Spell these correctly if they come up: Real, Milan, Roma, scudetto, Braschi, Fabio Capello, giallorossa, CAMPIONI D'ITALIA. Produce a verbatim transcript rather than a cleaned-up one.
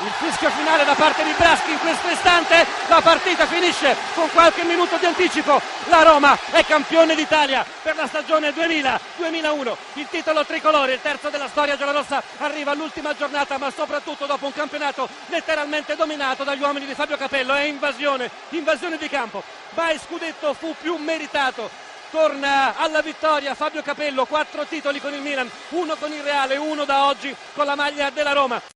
Il fischio finale da parte di Braschi in questo istante, la partita finisce con qualche minuto di anticipo, la Roma è campione d'Italia per la stagione duemila duemilauno, il titolo tricolore, il terzo della storia giallorossa, arriva all'ultima giornata ma soprattutto dopo un campionato letteralmente dominato dagli uomini di Fabio Capello, è invasione, invasione di campo, ma il scudetto fu più meritato. Torna alla vittoria Fabio Capello, quattro titoli con il Milan, uno con il Real e uno da oggi con la maglia della Roma.